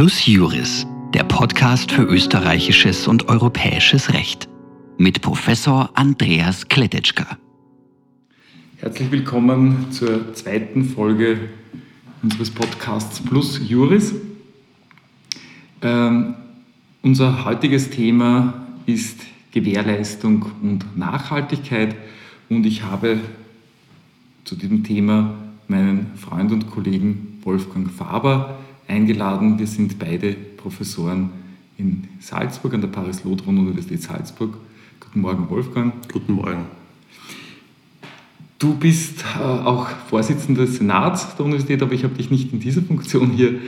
Plus Juris, der Podcast für österreichisches und europäisches Recht mit Professor Andreas Kletetzka. Herzlich willkommen zur zweiten Folge unseres Podcasts Plus Juris. Unser heutiges Thema ist Gewährleistung und Nachhaltigkeit und ich habe zu diesem Thema meinen Freund und Kollegen Wolfgang Faber eingeladen. Wir sind beide Professoren in Salzburg, an der Paris-Lodron-Universität Salzburg. Guten Morgen, Wolfgang. Guten Morgen. Du bist auch Vorsitzender des Senats der Universität, aber ich habe dich nicht in dieser Funktion hier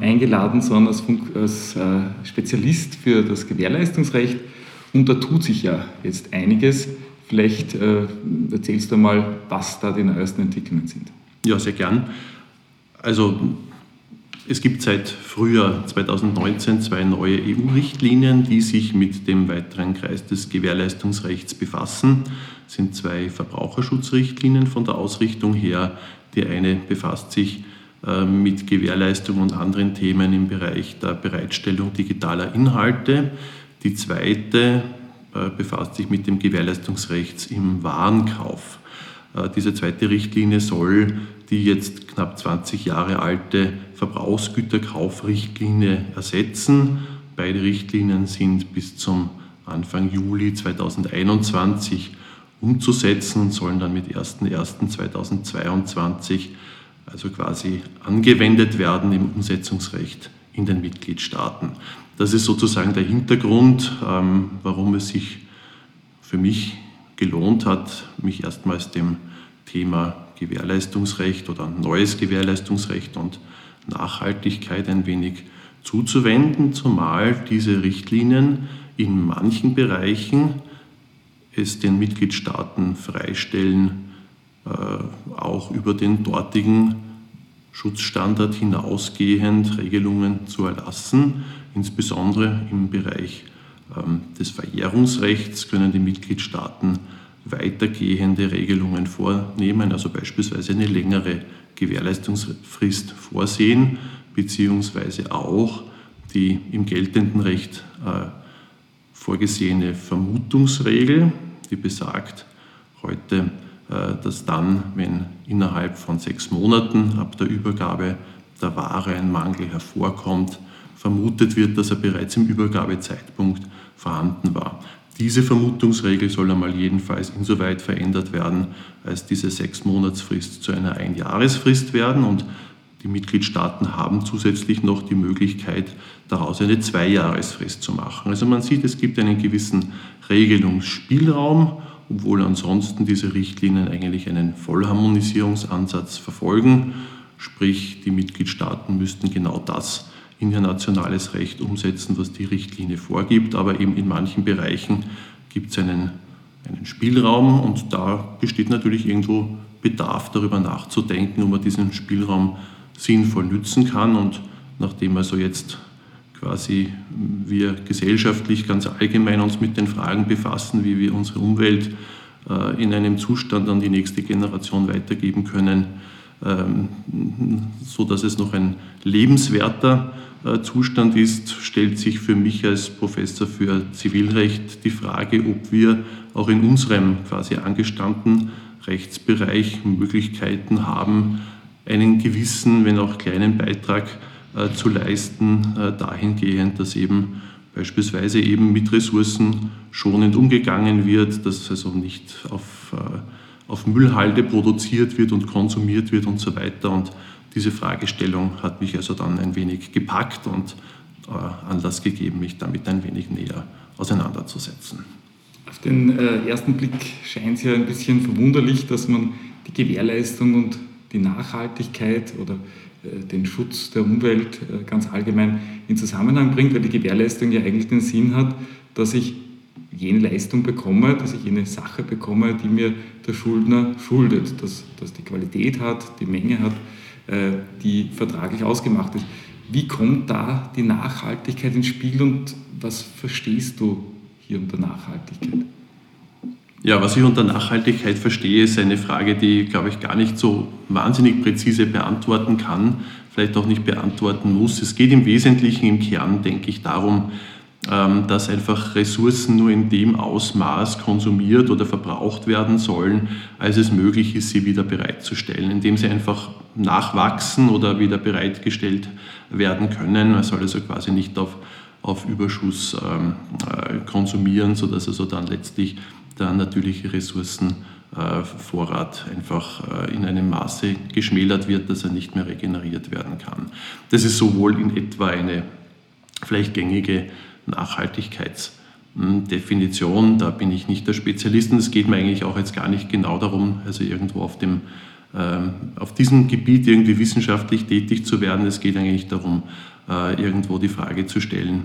eingeladen, sondern als Spezialist für das Gewährleistungsrecht. Und da tut sich ja jetzt einiges. Vielleicht erzählst du mal, was da die neuesten Entwicklungen sind. Ja, sehr gern. Also es gibt seit Frühjahr 2019 zwei neue EU-Richtlinien, die sich mit dem weiteren Kreis des Gewährleistungsrechts befassen. Es sind zwei Verbraucherschutzrichtlinien von der Ausrichtung her. Die eine befasst sich mit Gewährleistung und anderen Themen im Bereich der Bereitstellung digitaler Inhalte. Die zweite befasst sich mit dem Gewährleistungsrecht im Warenkauf. Diese zweite Richtlinie soll die jetzt knapp 20 Jahre alte Verbrauchsgüterkaufrichtlinie ersetzen. Beide Richtlinien sind bis zum Anfang Juli 2021 umzusetzen und sollen dann mit 01.01.2022, also quasi angewendet werden im Umsetzungsrecht in den Mitgliedstaaten. Das ist sozusagen der Hintergrund, warum es sich für mich gelohnt hat, mich erstmals dem Thema Gewährleistungsrecht oder neues Gewährleistungsrecht und Nachhaltigkeit ein wenig zuzuwenden, zumal diese Richtlinien in manchen Bereichen es den Mitgliedstaaten freistellen, auch über den dortigen Schutzstandard hinausgehend Regelungen zu erlassen. Insbesondere im Bereich des Verjährungsrechts können die Mitgliedstaaten weitergehende Regelungen vornehmen, also beispielsweise eine längere Gewährleistungsfrist vorsehen, beziehungsweise auch die im geltenden Recht vorgesehene Vermutungsregel, die besagt heute, dass dann, wenn innerhalb von 6 Monaten ab der Übergabe der Ware ein Mangel hervorkommt, vermutet wird, dass er bereits im Übergabezeitpunkt vorhanden war. Diese Vermutungsregel soll einmal jedenfalls insoweit verändert werden, als diese 6-Monatsfrist zu einer 1-Jahresfrist werden und die Mitgliedstaaten haben zusätzlich noch die Möglichkeit, daraus eine 2-Jahresfrist zu machen. Also man sieht, es gibt einen gewissen Regelungsspielraum, obwohl ansonsten diese Richtlinien eigentlich einen Vollharmonisierungsansatz verfolgen, sprich die Mitgliedstaaten müssten genau das in ihr nationales Recht umsetzen, was die Richtlinie vorgibt, aber eben in manchen Bereichen gibt es einen Spielraum und da besteht natürlich irgendwo Bedarf, darüber nachzudenken, ob man diesen Spielraum sinnvoll nützen kann und nachdem also jetzt quasi wir gesellschaftlich ganz allgemein uns mit den Fragen befassen, wie wir unsere Umwelt in einem Zustand an die nächste Generation weitergeben können, so dass es noch ein lebenswerter Zustand ist, stellt sich für mich als Professor für Zivilrecht die Frage, ob wir auch in unserem quasi angestammten Rechtsbereich Möglichkeiten haben, einen gewissen, wenn auch kleinen Beitrag zu leisten, dahingehend, dass eben beispielsweise eben mit Ressourcen schonend umgegangen wird, dass also nicht auf Müllhalde produziert wird und konsumiert wird und so weiter. Und diese Fragestellung hat mich also dann ein wenig gepackt und Anlass gegeben, mich damit ein wenig näher auseinanderzusetzen. Auf den ersten Blick scheint es ja ein bisschen verwunderlich, dass man die Gewährleistung und die Nachhaltigkeit oder den Schutz der Umwelt ganz allgemein in Zusammenhang bringt, weil die Gewährleistung ja eigentlich den Sinn hat, dass ich jene Leistung bekomme, dass ich jene Sache bekomme, die mir der Schuldner schuldet, dass die Qualität hat, die Menge hat, die vertraglich ausgemacht ist. Wie kommt da die Nachhaltigkeit ins Spiel und was verstehst du hier unter Nachhaltigkeit? Ja, was ich unter Nachhaltigkeit verstehe, ist eine Frage, die, glaube ich, gar nicht so wahnsinnig präzise beantworten kann, vielleicht auch nicht beantworten muss. Es geht im Wesentlichen, im Kern, denke ich, darum, dass einfach Ressourcen nur in dem Ausmaß konsumiert oder verbraucht werden sollen, als es möglich ist, sie wieder bereitzustellen, indem sie einfach nachwachsen oder wieder bereitgestellt werden können. Man soll also quasi nicht auf Überschuss konsumieren, sodass also dann letztlich der natürliche Ressourcenvorrat einfach in einem Maße geschmälert wird, dass er nicht mehr regeneriert werden kann. Das ist sowohl in etwa eine vielleicht gängige Nachhaltigkeitsdefinition, da bin ich nicht der Spezialist und es geht mir eigentlich auch jetzt gar nicht genau darum, also irgendwo auf diesem Gebiet irgendwie wissenschaftlich tätig zu werden. Es geht eigentlich darum, irgendwo die Frage zu stellen,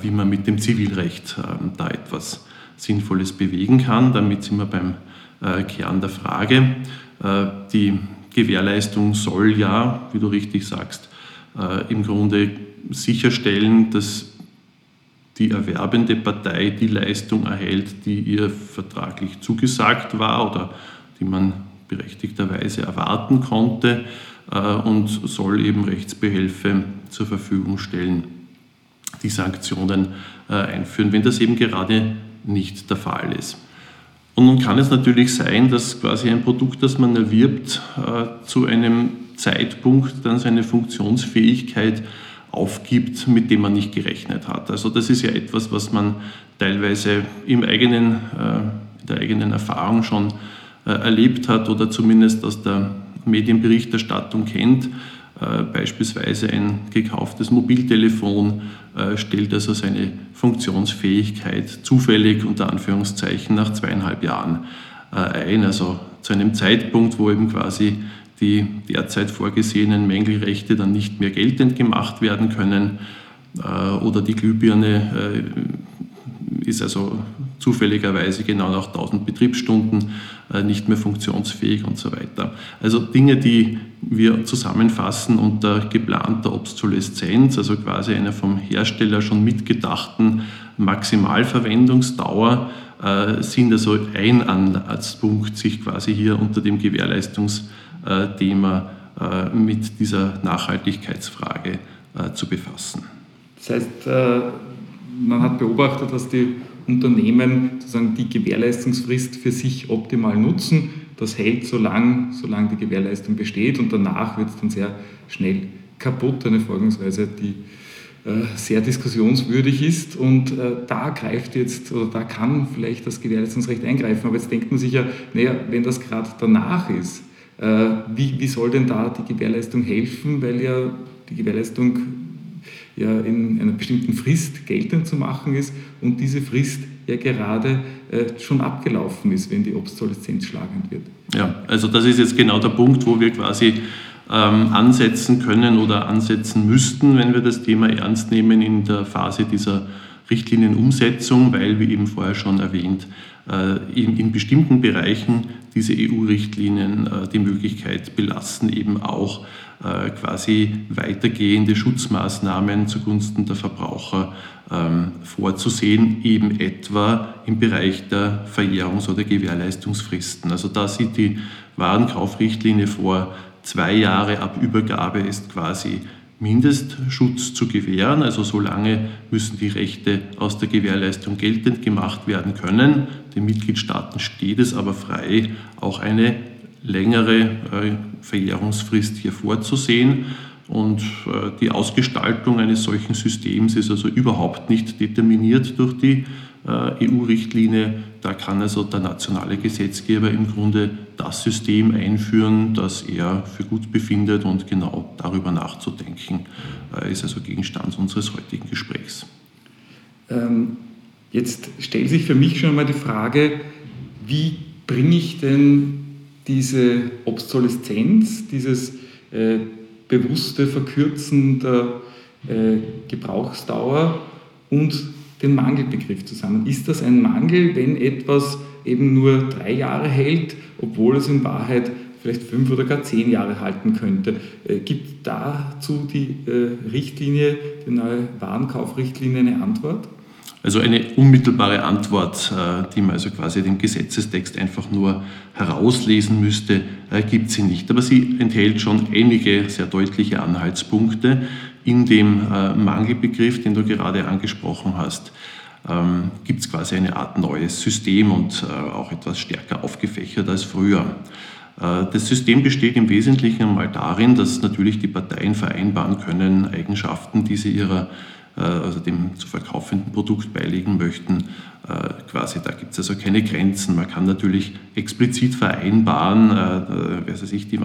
wie man mit dem Zivilrecht da etwas Sinnvolles bewegen kann. Damit sind wir beim Kern der Frage. Die Gewährleistung soll ja, wie du richtig sagst, im Grunde sicherstellen, dass die erwerbende Partei die Leistung erhält, die ihr vertraglich zugesagt war oder die man berechtigterweise erwarten konnte, und soll eben Rechtsbehelfe zur Verfügung stellen, die Sanktionen einführen, wenn das eben gerade nicht der Fall ist. Und nun kann es natürlich sein, dass quasi ein Produkt, das man erwirbt, zu einem Zeitpunkt dann seine Funktionsfähigkeit aufgibt, mit dem man nicht gerechnet hat. Also das ist ja etwas, was man teilweise in der eigenen Erfahrung schon erlebt hat oder zumindest aus der Medienberichterstattung kennt. Beispielsweise ein gekauftes Mobiltelefon stellt also seine Funktionsfähigkeit zufällig unter Anführungszeichen nach 2,5 Jahren ein, also zu einem Zeitpunkt, wo eben quasi die derzeit vorgesehenen Mängelrechte dann nicht mehr geltend gemacht werden können, oder die Glühbirne ist also zufälligerweise genau nach 1000 Betriebsstunden nicht mehr funktionsfähig und so weiter. Also Dinge, die wir zusammenfassen unter geplanter Obsoleszenz, also quasi einer vom Hersteller schon mitgedachten Maximalverwendungsdauer, sind also ein Ansatzpunkt, sich quasi hier unter dem Gewährleistungsthema mit dieser Nachhaltigkeitsfrage zu befassen. Das heißt, man hat beobachtet, dass die Unternehmen sozusagen die Gewährleistungsfrist für sich optimal nutzen. Das hält so lang die Gewährleistung besteht, und danach wird es dann sehr schnell kaputt. Eine Vorgehensweise, die sehr diskussionswürdig ist, und da kann vielleicht das Gewährleistungsrecht eingreifen. Aber jetzt denkt man sich ja, naja, wenn das gerade danach ist, wie soll denn da die Gewährleistung helfen, weil ja die Gewährleistung ja in einer bestimmten Frist geltend zu machen ist und diese Frist ja gerade schon abgelaufen ist, wenn die Obsoleszenz schlagend wird. Ja, also das ist jetzt genau der Punkt, wo wir quasi ansetzen können oder ansetzen müssten, wenn wir das Thema ernst nehmen in der Phase dieser Richtlinienumsetzung, weil, wie eben vorher schon erwähnt, in bestimmten Bereichen diese EU-Richtlinien die Möglichkeit belassen, eben auch quasi weitergehende Schutzmaßnahmen zugunsten der Verbraucher vorzusehen, eben etwa im Bereich der Verjährungs- oder Gewährleistungsfristen. Also da sieht die Warenkaufrichtlinie vor, 2 Jahre ab Übergabe ist quasi Mindestschutz zu gewähren, also solange müssen die Rechte aus der Gewährleistung geltend gemacht werden können. Den Mitgliedstaaten steht es aber frei, auch eine längere Verjährungsfrist hier vorzusehen. Und die Ausgestaltung eines solchen Systems ist also überhaupt nicht determiniert durch die EU-Richtlinie. Da kann also der nationale Gesetzgeber im Grunde das System einführen, das er für gut befindet, und genau darüber nachzudenken, ist also Gegenstand unseres heutigen Gesprächs. Jetzt stellt sich für mich schon einmal die Frage, wie bringe ich denn diese Obsoleszenz, dieses bewusste Verkürzen der Gebrauchsdauer und den Mangelbegriff zusammen? Ist das ein Mangel, wenn etwas eben nur 3 Jahre hält, obwohl es in Wahrheit vielleicht 5 oder gar 10 Jahre halten könnte? Gibt dazu die Richtlinie, die neue Warenkaufrichtlinie, eine Antwort? Also eine unmittelbare Antwort, die man also quasi dem Gesetzestext einfach nur herauslesen müsste, gibt sie nicht. Aber sie enthält schon einige sehr deutliche Anhaltspunkte in dem Mangelbegriff, den du gerade angesprochen hast. Gibt es quasi eine Art neues System und auch etwas stärker aufgefächert als früher. Das System besteht im Wesentlichen einmal darin, dass natürlich die Parteien vereinbaren können, Eigenschaften, die sie ihrer, also dem zu verkaufenden Produkt beilegen möchten, quasi, da gibt es also keine Grenzen. Man kann natürlich explizit vereinbaren, die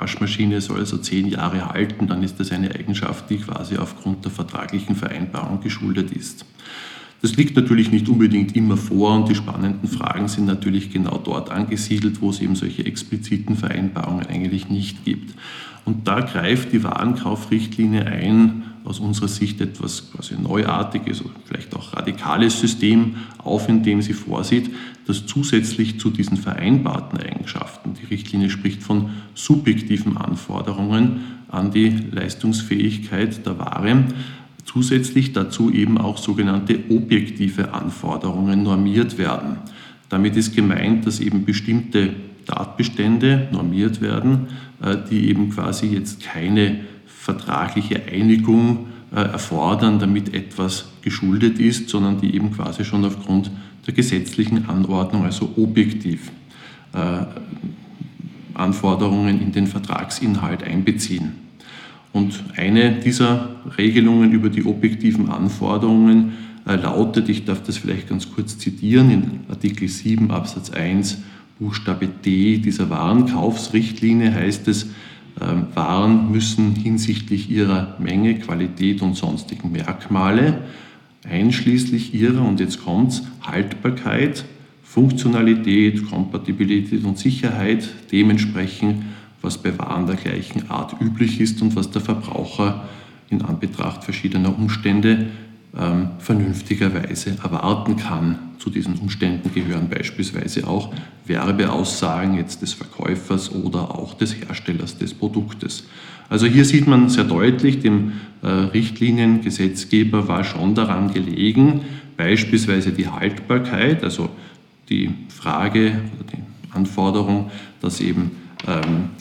Waschmaschine soll also 10 Jahre halten, dann ist das eine Eigenschaft, die quasi aufgrund der vertraglichen Vereinbarung geschuldet ist. Das liegt natürlich nicht unbedingt immer vor und die spannenden Fragen sind natürlich genau dort angesiedelt, wo es eben solche expliziten Vereinbarungen eigentlich nicht gibt. Und da greift die Warenkaufrichtlinie ein, aus unserer Sicht etwas quasi Neuartiges oder vielleicht auch radikales System auf, in dem sie vorsieht, dass zusätzlich zu diesen vereinbarten Eigenschaften, die Richtlinie spricht von subjektiven Anforderungen an die Leistungsfähigkeit der Ware, zusätzlich dazu eben auch sogenannte objektive Anforderungen normiert werden. Damit ist gemeint, dass eben bestimmte Tatbestände normiert werden, die eben quasi jetzt keine vertragliche Einigung erfordern, damit etwas geschuldet ist, sondern die eben quasi schon aufgrund der gesetzlichen Anordnung, also objektiv, Anforderungen in den Vertragsinhalt einbeziehen. Und eine dieser Regelungen über die objektiven Anforderungen lautet, ich darf das vielleicht ganz kurz zitieren, in Artikel 7 Absatz 1 Buchstabe D dieser Warenkaufsrichtlinie heißt es, Waren müssen hinsichtlich ihrer Menge, Qualität und sonstigen Merkmale, einschließlich ihrer, und jetzt kommt's, Haltbarkeit, Funktionalität, Kompatibilität und Sicherheit dementsprechend, was bei Waren der gleichen Art üblich ist und was der Verbraucher in Anbetracht verschiedener Umstände vernünftigerweise erwarten kann. Zu diesen Umständen gehören beispielsweise auch Werbeaussagen jetzt des Verkäufers oder auch des Herstellers des Produktes. Also hier sieht man sehr deutlich, dem Richtliniengesetzgeber war schon daran gelegen, beispielsweise die Haltbarkeit, also die Frage oder die Anforderung, dass eben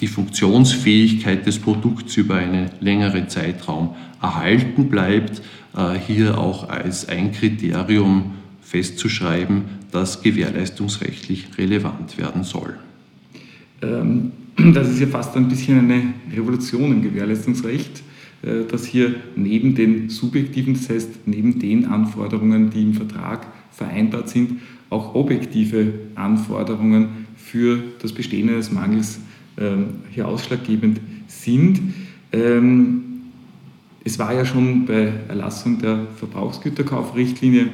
die Funktionsfähigkeit des Produkts über einen längeren Zeitraum erhalten bleibt, hier auch als ein Kriterium festzuschreiben, das gewährleistungsrechtlich relevant werden soll. Das ist ja fast ein bisschen eine Revolution im Gewährleistungsrecht, dass hier neben den subjektiven, das heißt neben den Anforderungen, die im Vertrag vereinbart sind, auch objektive Anforderungen für das Bestehen eines Mangels hier ausschlaggebend sind. Es war ja schon bei Erlassung der Verbrauchsgüterkaufrichtlinie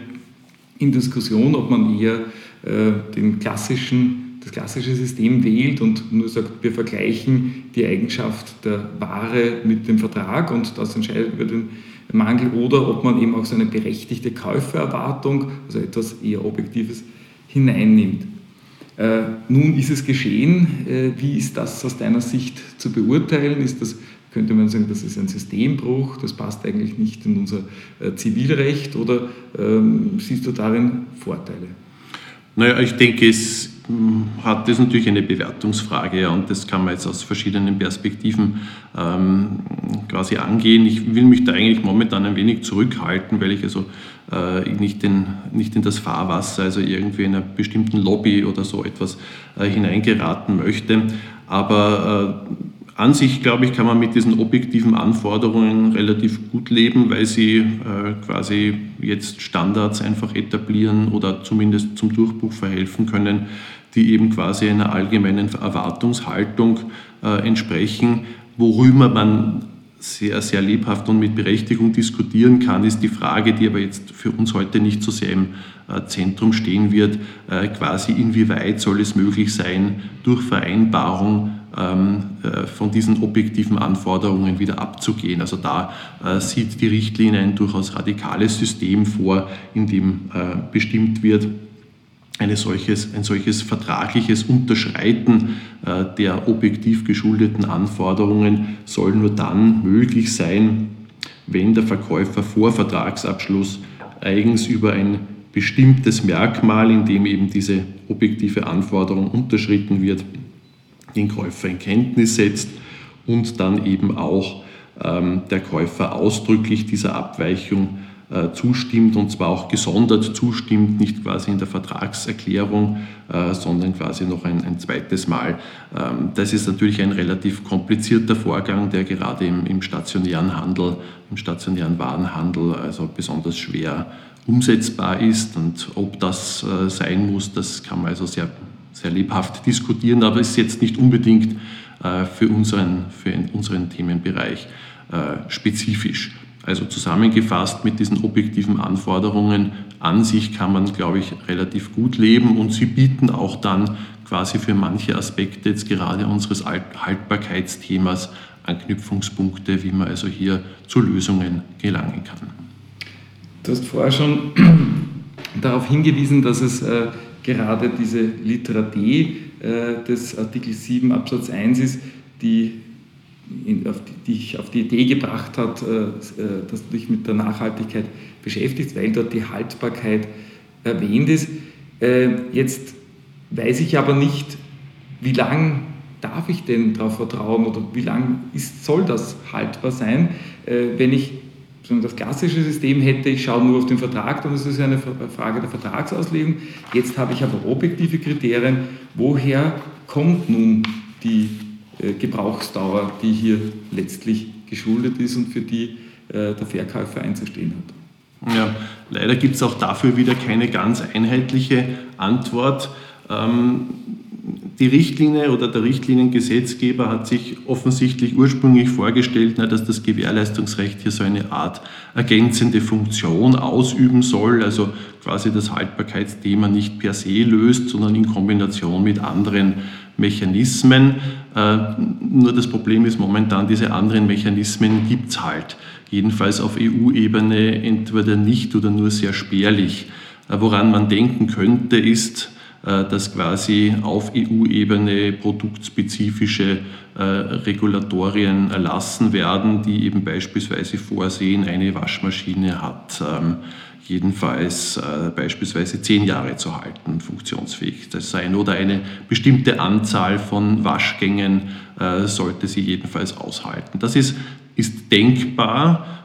in Diskussion, ob man eher das klassische System wählt und nur sagt, wir vergleichen die Eigenschaft der Ware mit dem Vertrag und das entscheidet über den Mangel, oder ob man eben auch so eine berechtigte Käufererwartung, also etwas eher Objektives, hineinnimmt. Nun ist es geschehen. Wie ist das aus deiner Sicht zu beurteilen? Ist das, könnte man sagen, das ist ein Systembruch, das passt eigentlich nicht in unser Zivilrecht, oder siehst du darin Vorteile? Naja, ich denke, es hat das natürlich eine Bewertungsfrage und das kann man jetzt aus verschiedenen Perspektiven quasi angehen. Ich will mich da eigentlich momentan ein wenig zurückhalten, weil ich also nicht in das Fahrwasser, also irgendwie in einer bestimmten Lobby oder so etwas hineingeraten möchte. Aber an sich, glaube ich, kann man mit diesen objektiven Anforderungen relativ gut leben, weil sie quasi jetzt Standards einfach etablieren oder zumindest zum Durchbruch verhelfen können, die eben quasi einer allgemeinen Erwartungshaltung entsprechen. Worüber man sehr, sehr lebhaft und mit Berechtigung diskutieren kann, ist die Frage, die aber jetzt für uns heute nicht so sehr im Zentrum stehen wird, quasi inwieweit soll es möglich sein, durch Vereinbarung von diesen objektiven Anforderungen wieder abzugehen. Also da sieht die Richtlinie ein durchaus radikales System vor, in dem bestimmt wird, ein solches vertragliches Unterschreiten der objektiv geschuldeten Anforderungen soll nur dann möglich sein, wenn der Verkäufer vor Vertragsabschluss eigens über ein bestimmtes Merkmal, in dem eben diese objektive Anforderung unterschritten wird, den Käufer in Kenntnis setzt und dann eben auch der Käufer ausdrücklich dieser Abweichung zustimmt, und zwar auch gesondert zustimmt, nicht quasi in der Vertragserklärung, sondern quasi noch ein zweites Mal. Das ist natürlich ein relativ komplizierter Vorgang, der gerade im stationären Handel, im stationären Warenhandel also besonders schwer umsetzbar ist, und ob das sein muss, das kann man also sehr, sehr lebhaft diskutieren, aber ist jetzt nicht unbedingt für unseren Themenbereich spezifisch. Also zusammengefasst, mit diesen objektiven Anforderungen an sich kann man, glaube ich, relativ gut leben, und sie bieten auch dann quasi für manche Aspekte jetzt gerade unseres Haltbarkeitsthemas Anknüpfungspunkte, wie man also hier zu Lösungen gelangen kann. Du hast vorher schon darauf hingewiesen, dass es gerade diese Litera D des Artikel 7 Absatz 1 ist, die dich auf die Idee gebracht hat, dass du dich mit der Nachhaltigkeit beschäftigst, weil dort die Haltbarkeit erwähnt ist. Jetzt weiß ich aber nicht, wie lang darf ich denn darauf vertrauen oder wie lang soll das haltbar sein, wenn ich das klassische System hätte, ich schaue nur auf den Vertrag, dann ist es ja eine Frage der Vertragsauslegung. Jetzt habe ich aber objektive Kriterien. Woher kommt nun die Gebrauchsdauer, die hier letztlich geschuldet ist und für die der Verkäufer einzustehen hat? Ja, leider gibt es auch dafür wieder keine ganz einheitliche Antwort. Die Richtlinie oder der Richtliniengesetzgeber hat sich offensichtlich ursprünglich vorgestellt, dass das Gewährleistungsrecht hier so eine Art ergänzende Funktion ausüben soll, also quasi das Haltbarkeitsthema nicht per se löst, sondern in Kombination mit anderen Mechanismen. Nur das Problem ist momentan, diese anderen Mechanismen gibt es halt, jedenfalls auf EU-Ebene entweder nicht oder nur sehr spärlich. Woran man denken könnte, ist, dass quasi auf EU-Ebene produktspezifische Regulatorien erlassen werden, die eben beispielsweise vorsehen, eine Waschmaschine hat jedenfalls beispielsweise 10 Jahre zu halten, funktionsfähig das sein, oder eine bestimmte Anzahl von Waschgängen sollte sie jedenfalls aushalten. Das ist denkbar,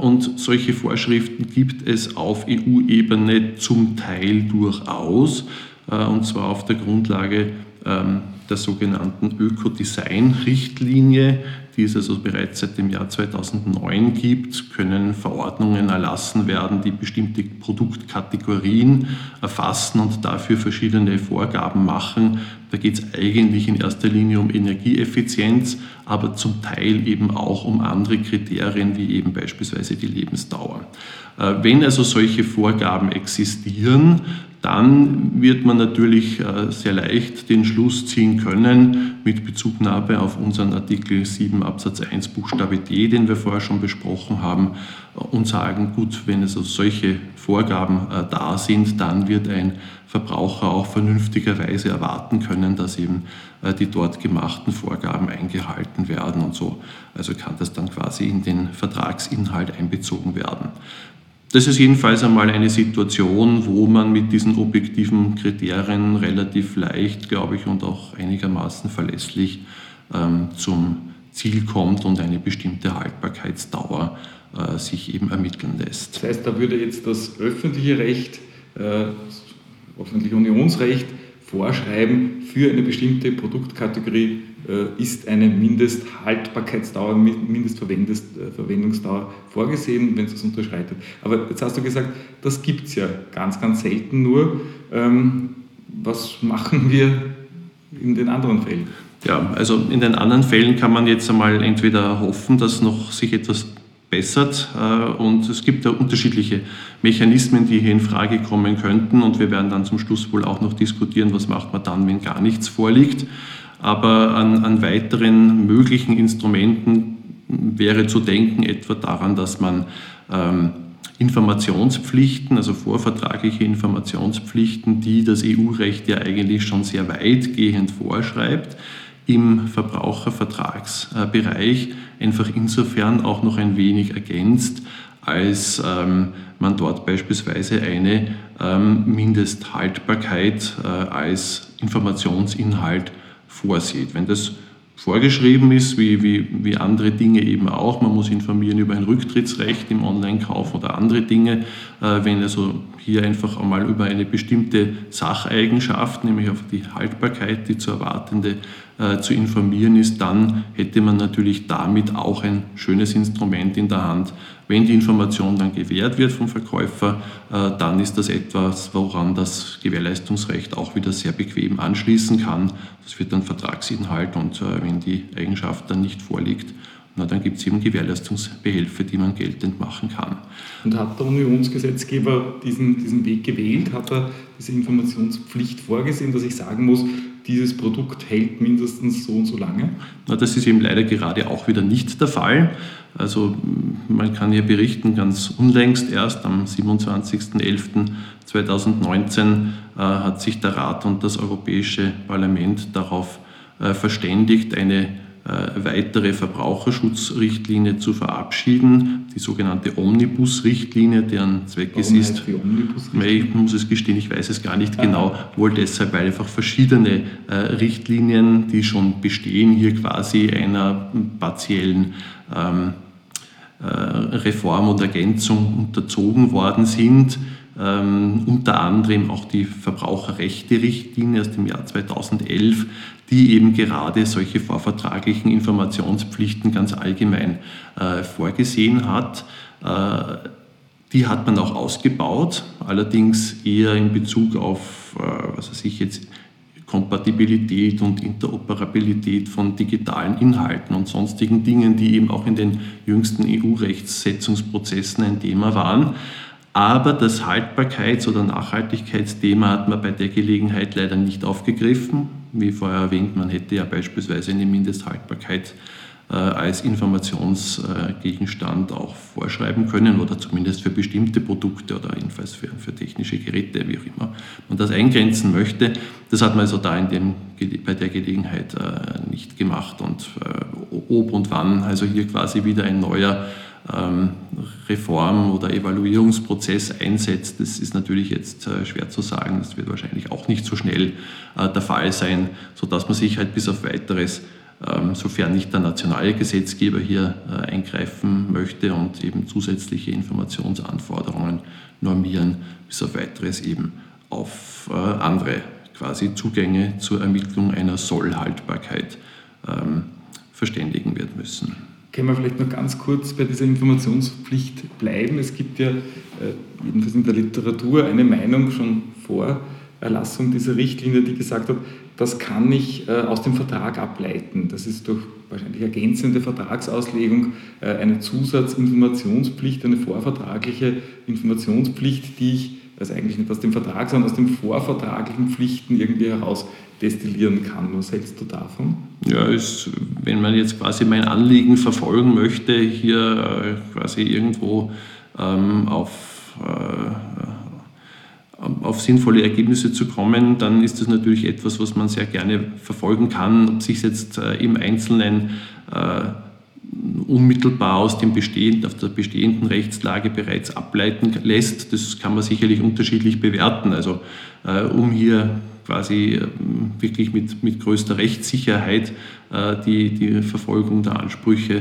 und solche Vorschriften gibt es auf EU-Ebene zum Teil durchaus, und zwar auf der Grundlage der sogenannten Ökodesign-Richtlinie, die es also bereits seit dem Jahr 2009 gibt, können Verordnungen erlassen werden, die bestimmte Produktkategorien erfassen und dafür verschiedene Vorgaben machen. Da geht es eigentlich in erster Linie um Energieeffizienz, aber zum Teil eben auch um andere Kriterien, wie eben beispielsweise die Lebensdauer. Wenn also solche Vorgaben existieren, dann wird man natürlich sehr leicht den Schluss ziehen können, mit Bezugnahme auf unseren Artikel 7 Absatz 1 Buchstabe D, den wir vorher schon besprochen haben, und sagen, gut, wenn es also solche Vorgaben da sind, dann wird ein Verbraucher auch vernünftigerweise erwarten können, dass eben die dort gemachten Vorgaben eingehalten werden und so. Also kann das dann quasi in den Vertragsinhalt einbezogen werden. Das ist jedenfalls einmal eine Situation, wo man mit diesen objektiven Kriterien relativ leicht, glaube ich, und auch einigermaßen verlässlich zum Ziel kommt und eine bestimmte Haltbarkeitsdauer sich eben ermitteln lässt. Das heißt, da würde jetzt das öffentliche Recht, öffentliche Unionsrecht vorschreiben, für eine bestimmte Produktkategorie ist eine Mindesthaltbarkeitsdauer, Mindestverwendungsdauer vorgesehen, wenn es das unterschreitet. Aber jetzt hast du gesagt, das gibt es ja ganz, ganz selten nur. Was machen wir in den anderen Fällen? Ja, also in den anderen Fällen kann man jetzt einmal entweder hoffen, dass noch sich etwas bessert, und es gibt ja unterschiedliche Mechanismen, die hier in Frage kommen könnten, und wir werden dann zum Schluss wohl auch noch diskutieren, was macht man dann, wenn gar nichts vorliegt. Aber an weiteren möglichen Instrumenten wäre zu denken, etwa daran, dass man Informationspflichten, also vorvertragliche Informationspflichten, die das EU-Recht ja eigentlich schon sehr weitgehend vorschreibt, im Verbrauchervertragsbereich einfach insofern auch noch ein wenig ergänzt, als man dort beispielsweise eine Mindesthaltbarkeit als Informationsinhalt vorsieht. Wenn das vorgeschrieben ist, wie andere Dinge eben auch, man muss informieren über ein Rücktrittsrecht im Online-Kauf oder andere Dinge, wenn also hier einfach einmal über eine bestimmte Sacheigenschaft, nämlich auf die Haltbarkeit, die zu erwartende, zu informieren ist, dann hätte man natürlich damit auch ein schönes Instrument in der Hand. Wenn die Information dann gewährt wird vom Verkäufer, dann ist das etwas, woran das Gewährleistungsrecht auch wieder sehr bequem anschließen kann. Das wird dann Vertragsinhalt, und wenn die Eigenschaft dann nicht vorliegt, na, dann gibt es eben Gewährleistungsbehelfe, die man geltend machen kann. Und hat der Unionsgesetzgeber diesen Weg gewählt? Hat er diese Informationspflicht vorgesehen, dass ich sagen muss, dieses Produkt hält mindestens so und so lange? Na, das ist eben leider gerade auch wieder nicht der Fall. Also man kann hier berichten, ganz unlängst erst am 27.11.2019 hat sich der Rat und das Europäische Parlament darauf verständigt, eine weitere Verbraucherschutzrichtlinie zu verabschieden, die sogenannte Omnibus-Richtlinie, deren Zweck es ist, ich muss es gestehen, ich weiß es gar nicht genau, wohl deshalb, weil einfach verschiedene Richtlinien, die schon bestehen, hier quasi einer partiellen Reform und Ergänzung unterzogen worden sind. Unter anderem auch die Verbraucherrechte-Richtlinie aus dem Jahr 2011, die eben gerade solche vorvertraglichen Informationspflichten ganz allgemein vorgesehen hat. Die hat man auch ausgebaut, allerdings eher in Bezug auf, Kompatibilität und Interoperabilität von digitalen Inhalten und sonstigen Dingen, die eben auch in den jüngsten EU-Rechtssetzungsprozessen ein Thema waren. Aber das Haltbarkeits- oder Nachhaltigkeitsthema hat man bei der Gelegenheit leider nicht aufgegriffen. Wie vorher erwähnt, man hätte ja beispielsweise eine Mindesthaltbarkeit als Informationsgegenstand auch vorschreiben können oder zumindest für bestimmte Produkte oder jedenfalls für technische Geräte, wie auch immer man das eingrenzen möchte. Das hat man also da bei der Gelegenheit nicht gemacht. Und ob und wann also hier quasi wieder ein neuer Reform- oder Evaluierungsprozess einsetzt, das ist natürlich jetzt schwer zu sagen. Das wird wahrscheinlich auch nicht so schnell der Fall sein, sodass man sich halt bis auf Weiteres, sofern nicht der nationale Gesetzgeber hier eingreifen möchte und eben zusätzliche Informationsanforderungen normieren, bis auf Weiteres eben auf andere quasi Zugänge zur Ermittlung einer Sollhaltbarkeit verständigen wird müssen. Können wir vielleicht noch ganz kurz bei dieser Informationspflicht bleiben? Es gibt ja, jedenfalls in der Literatur, eine Meinung schon vor Erlassung dieser Richtlinie, die gesagt hat, das kann ich aus dem Vertrag ableiten. Das ist durch wahrscheinlich ergänzende Vertragsauslegung eine Zusatzinformationspflicht, eine vorvertragliche Informationspflicht, die ich, also eigentlich nicht aus dem Vertrag, sondern aus den vorvertraglichen Pflichten irgendwie heraus destillieren kann. Was hältst du davon? Ja, wenn man jetzt quasi mein Anliegen verfolgen möchte, hier quasi irgendwo auf sinnvolle Ergebnisse zu kommen, dann ist das natürlich etwas, was man sehr gerne verfolgen kann. Ob sich jetzt im Einzelnen unmittelbar aus dem auf der bestehenden Rechtslage bereits ableiten lässt, das kann man sicherlich unterschiedlich bewerten. Also um hier quasi wirklich mit größter Rechtssicherheit die Verfolgung der Ansprüche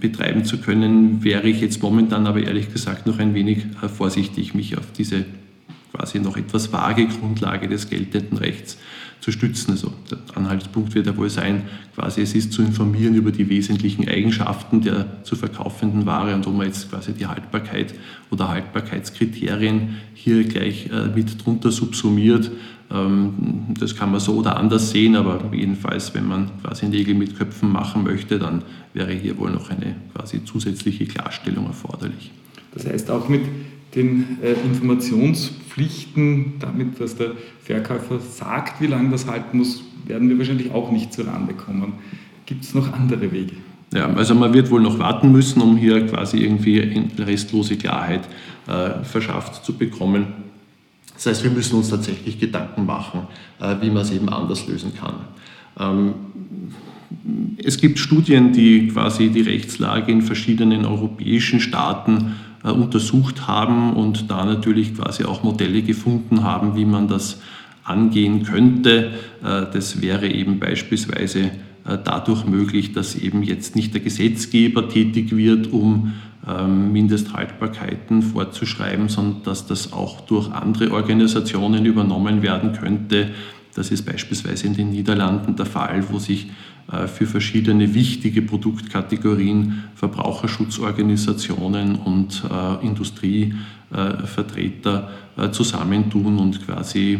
betreiben zu können, wäre ich jetzt momentan aber ehrlich gesagt noch ein wenig vorsichtig, mich auf diese quasi noch etwas vage Grundlage des geltenden Rechts zu stützen. Also der Anhaltspunkt wird ja wohl sein, quasi es ist zu informieren über die wesentlichen Eigenschaften der zu verkaufenden Ware, und ob man jetzt quasi die Haltbarkeit oder Haltbarkeitskriterien hier gleich mit drunter subsumiert, das kann man so oder anders sehen, aber jedenfalls, wenn man quasi Nägel mit Köpfen machen möchte, dann wäre hier wohl noch eine quasi zusätzliche Klarstellung erforderlich. Das heißt auch mit den Informationspflichten, damit, dass der Verkäufer sagt, wie lange das halten muss, werden wir wahrscheinlich auch nicht zurande kommen. Gibt es noch andere Wege? Ja, also man wird wohl noch warten müssen, um hier quasi irgendwie restlose Klarheit verschafft zu bekommen. Das heißt, wir müssen uns tatsächlich Gedanken machen, wie man es eben anders lösen kann. Es gibt Studien, die quasi die Rechtslage in verschiedenen europäischen Staaten untersucht haben und da natürlich quasi auch Modelle gefunden haben, wie man das angehen könnte. Das wäre eben beispielsweise dadurch möglich, dass eben jetzt nicht der Gesetzgeber tätig wird, um Mindesthaltbarkeiten vorzuschreiben, sondern dass das auch durch andere Organisationen übernommen werden könnte. Das ist beispielsweise in den Niederlanden der Fall, wo sich für verschiedene wichtige Produktkategorien Verbraucherschutzorganisationen und Industrievertreter zusammentun und quasi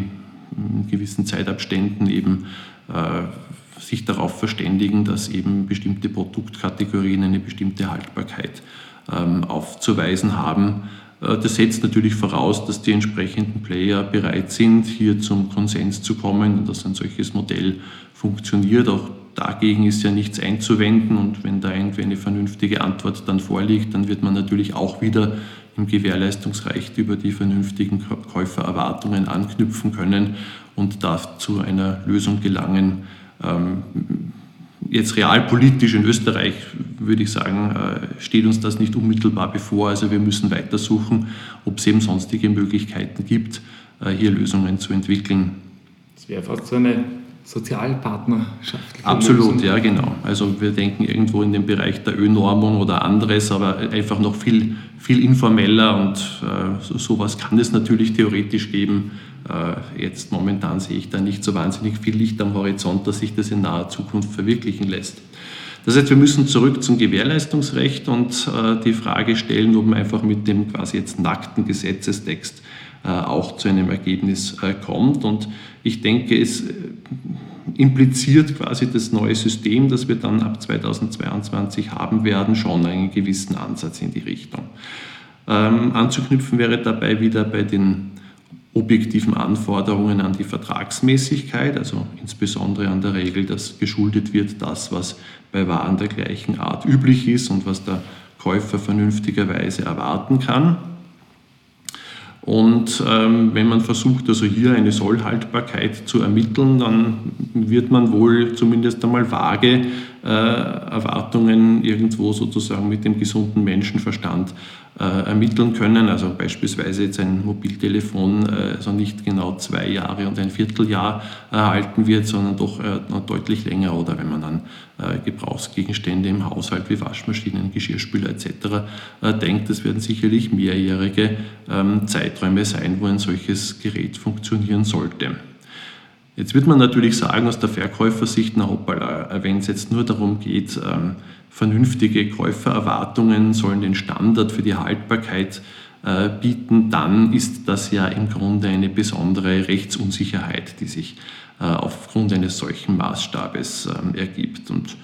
in gewissen Zeitabständen eben sich darauf verständigen, dass eben bestimmte Produktkategorien eine bestimmte Haltbarkeit aufzuweisen haben. Das setzt natürlich voraus, dass die entsprechenden Player bereit sind, hier zum Konsens zu kommen und dass ein solches Modell funktioniert. Auch dagegen ist ja nichts einzuwenden und wenn da irgendwie eine vernünftige Antwort dann vorliegt, dann wird man natürlich auch wieder im Gewährleistungsrecht über die vernünftigen Käufererwartungen anknüpfen können und darf zu einer Lösung gelangen. Jetzt realpolitisch in Österreich, würde ich sagen, steht uns das nicht unmittelbar bevor. Also wir müssen weitersuchen, ob es eben sonstige Möglichkeiten gibt, hier Lösungen zu entwickeln. Das wäre fast so eine sozialpartnerschaftliche Absolut, Lösung. Ja genau. Also wir denken irgendwo in den Bereich der Ö-Normung oder anderes, aber einfach noch viel, viel informeller und sowas kann es natürlich theoretisch geben. Jetzt momentan sehe ich da nicht so wahnsinnig viel Licht am Horizont, dass sich das in naher Zukunft verwirklichen lässt. Das heißt, wir müssen zurück zum Gewährleistungsrecht und die Frage stellen, ob man einfach mit dem quasi jetzt nackten Gesetzestext auch zu einem Ergebnis kommt. Und ich denke, es impliziert quasi das neue System, das wir dann ab 2022 haben werden, schon einen gewissen Ansatz in die Richtung. Anzuknüpfen wäre dabei wieder bei den objektiven Anforderungen an die Vertragsmäßigkeit, also insbesondere an der Regel, dass geschuldet wird das, was bei Waren der gleichen Art üblich ist und was der Käufer vernünftigerweise erwarten kann. Und wenn man versucht, also hier eine Sollhaltbarkeit zu ermitteln, dann wird man wohl zumindest einmal vage Erwartungen irgendwo sozusagen mit dem gesunden Menschenverstand ermitteln können. Also beispielsweise jetzt ein Mobiltelefon also nicht genau 2 Jahre und ein Vierteljahr erhalten wird, sondern doch noch deutlich länger. Oder wenn man an Gebrauchsgegenstände im Haushalt wie Waschmaschinen, Geschirrspüler etc. denkt, das werden sicherlich mehrjährige Zeiträume sein, wo ein solches Gerät funktionieren sollte. Jetzt wird man natürlich sagen aus der Verkäufersicht, na hoppala, wenn es jetzt nur darum geht, vernünftige Käufererwartungen sollen den Standard für die Haltbarkeit bieten, dann ist das ja im Grunde eine besondere Rechtsunsicherheit, die sich aufgrund eines solchen Maßstabes ergibt. Und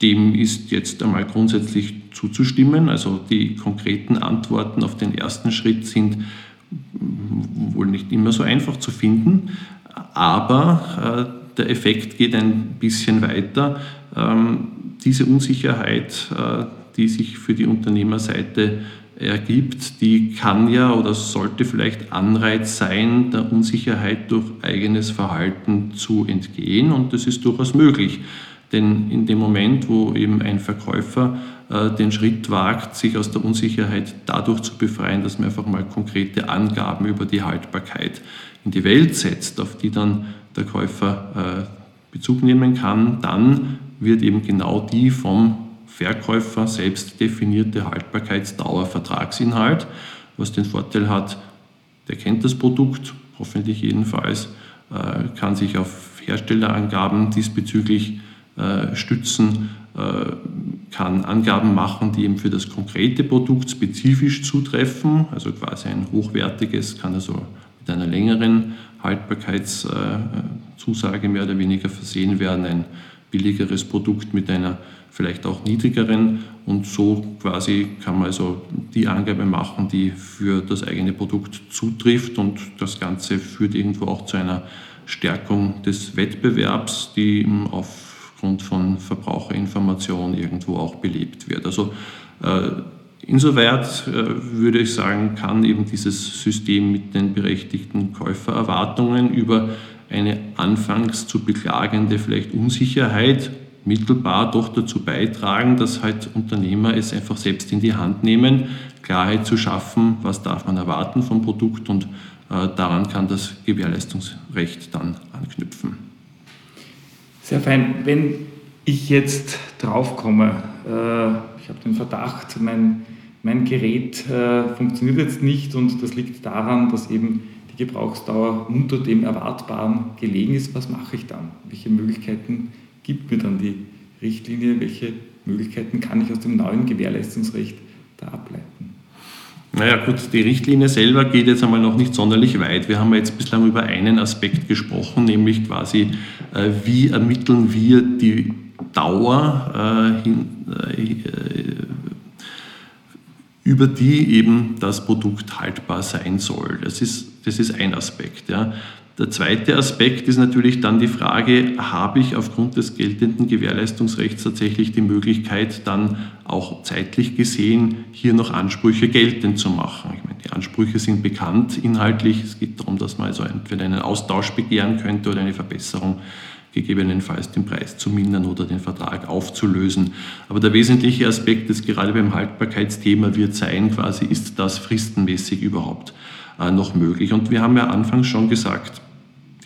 dem ist jetzt einmal grundsätzlich zuzustimmen. Also die konkreten Antworten auf den ersten Schritt sind wohl nicht immer so einfach zu finden, aber der Effekt geht ein bisschen weiter. Diese Unsicherheit, die sich für die Unternehmerseite ergibt, die kann ja oder sollte vielleicht Anreiz sein, der Unsicherheit durch eigenes Verhalten zu entgehen. Und das ist durchaus möglich. Denn in dem Moment, wo eben ein Verkäufer den Schritt wagt, sich aus der Unsicherheit dadurch zu befreien, dass man einfach mal konkrete Angaben über die Haltbarkeit in die Welt setzt, auf die dann der Käufer Bezug nehmen kann, dann wird eben genau die vom Verkäufer selbst definierte Haltbarkeitsdauer Vertragsinhalt, was den Vorteil hat, der kennt das Produkt, hoffentlich jedenfalls, kann sich auf Herstellerangaben diesbezüglich stützen, kann Angaben machen, die eben für das konkrete Produkt spezifisch zutreffen, also quasi ein hochwertiges, kann also mit einer längeren Haltbarkeitszusage mehr oder weniger versehen werden, ein billigeres Produkt mit einer vielleicht auch niedrigeren, und so quasi kann man also die Angabe machen, die für das eigene Produkt zutrifft, und das Ganze führt irgendwo auch zu einer Stärkung des Wettbewerbs, die aufgrund von Verbraucherinformation irgendwo auch belebt wird. Also insoweit würde ich sagen, kann eben dieses System mit den berechtigten Käufererwartungen über eine anfangs zu beklagende vielleicht Unsicherheit mittelbar doch dazu beitragen, dass halt Unternehmer es einfach selbst in die Hand nehmen, Klarheit zu schaffen, was darf man erwarten vom Produkt, und daran kann das Gewährleistungsrecht dann anknüpfen. Sehr fein. Wenn ich jetzt draufkomme, ich habe den Verdacht, mein Gerät funktioniert jetzt nicht und das liegt daran, dass eben die Gebrauchsdauer unter dem Erwartbaren gelegen ist, was mache ich dann? Welche Möglichkeiten gibt mir dann die Richtlinie? Welche Möglichkeiten kann ich aus dem neuen Gewährleistungsrecht da ableiten? Naja gut, die Richtlinie selber geht jetzt einmal noch nicht sonderlich weit. Wir haben jetzt bislang über einen Aspekt gesprochen, nämlich quasi, wie ermitteln wir die Dauer über die eben das Produkt haltbar sein soll. Das ist ein Aspekt. Ja. Der zweite Aspekt ist natürlich dann die Frage, habe ich aufgrund des geltenden Gewährleistungsrechts tatsächlich die Möglichkeit, dann auch zeitlich gesehen hier noch Ansprüche geltend zu machen. Ich meine, die Ansprüche sind bekannt inhaltlich. Es geht darum, dass man also entweder einen Austausch begehren könnte oder eine Verbesserung, gegebenenfalls den Preis zu mindern oder den Vertrag aufzulösen. Aber der wesentliche Aspekt ist gerade beim Haltbarkeitsthema wird sein, quasi ist das fristenmäßig überhaupt noch möglich. Und wir haben ja anfangs schon gesagt,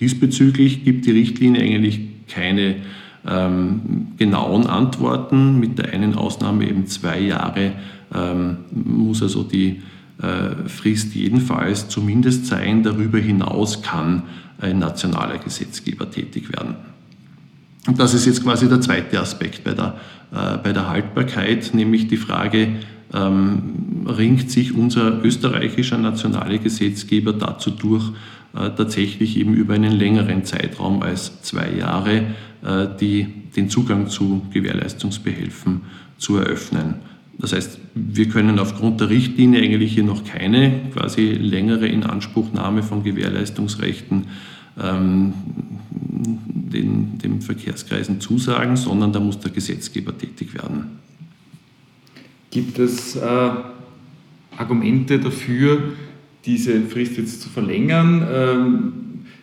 diesbezüglich gibt die Richtlinie eigentlich keine genauen Antworten. Mit der einen Ausnahme eben 2 Jahre muss also die Frist jedenfalls zumindest sein. Darüber hinaus kann ein nationaler Gesetzgeber tätig werden. Und das ist jetzt quasi der zweite Aspekt bei der Haltbarkeit, nämlich die Frage, ringt sich unser österreichischer nationaler Gesetzgeber dazu durch, tatsächlich eben über einen längeren Zeitraum als 2 Jahre den Zugang zu Gewährleistungsbehelfen zu eröffnen. Das heißt, wir können aufgrund der Richtlinie eigentlich hier noch keine quasi längere Inanspruchnahme von Gewährleistungsrechten den Verkehrskreisen zusagen, sondern da muss der Gesetzgeber tätig werden. Gibt es Argumente dafür, diese Frist jetzt zu verlängern?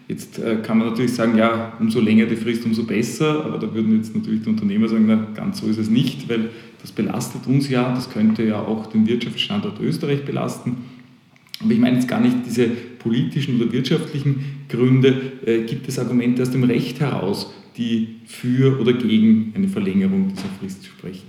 Jetzt kann man natürlich sagen, ja, umso länger die Frist, umso besser, aber da würden jetzt natürlich die Unternehmer sagen, na, ganz so ist es nicht, weil das belastet uns ja, das könnte ja auch den Wirtschaftsstandort Österreich belasten. Aber ich meine jetzt gar nicht diese politischen oder wirtschaftlichen Gründe. Gibt es Argumente aus dem Recht heraus, die für oder gegen eine Verlängerung dieser Frist sprechen?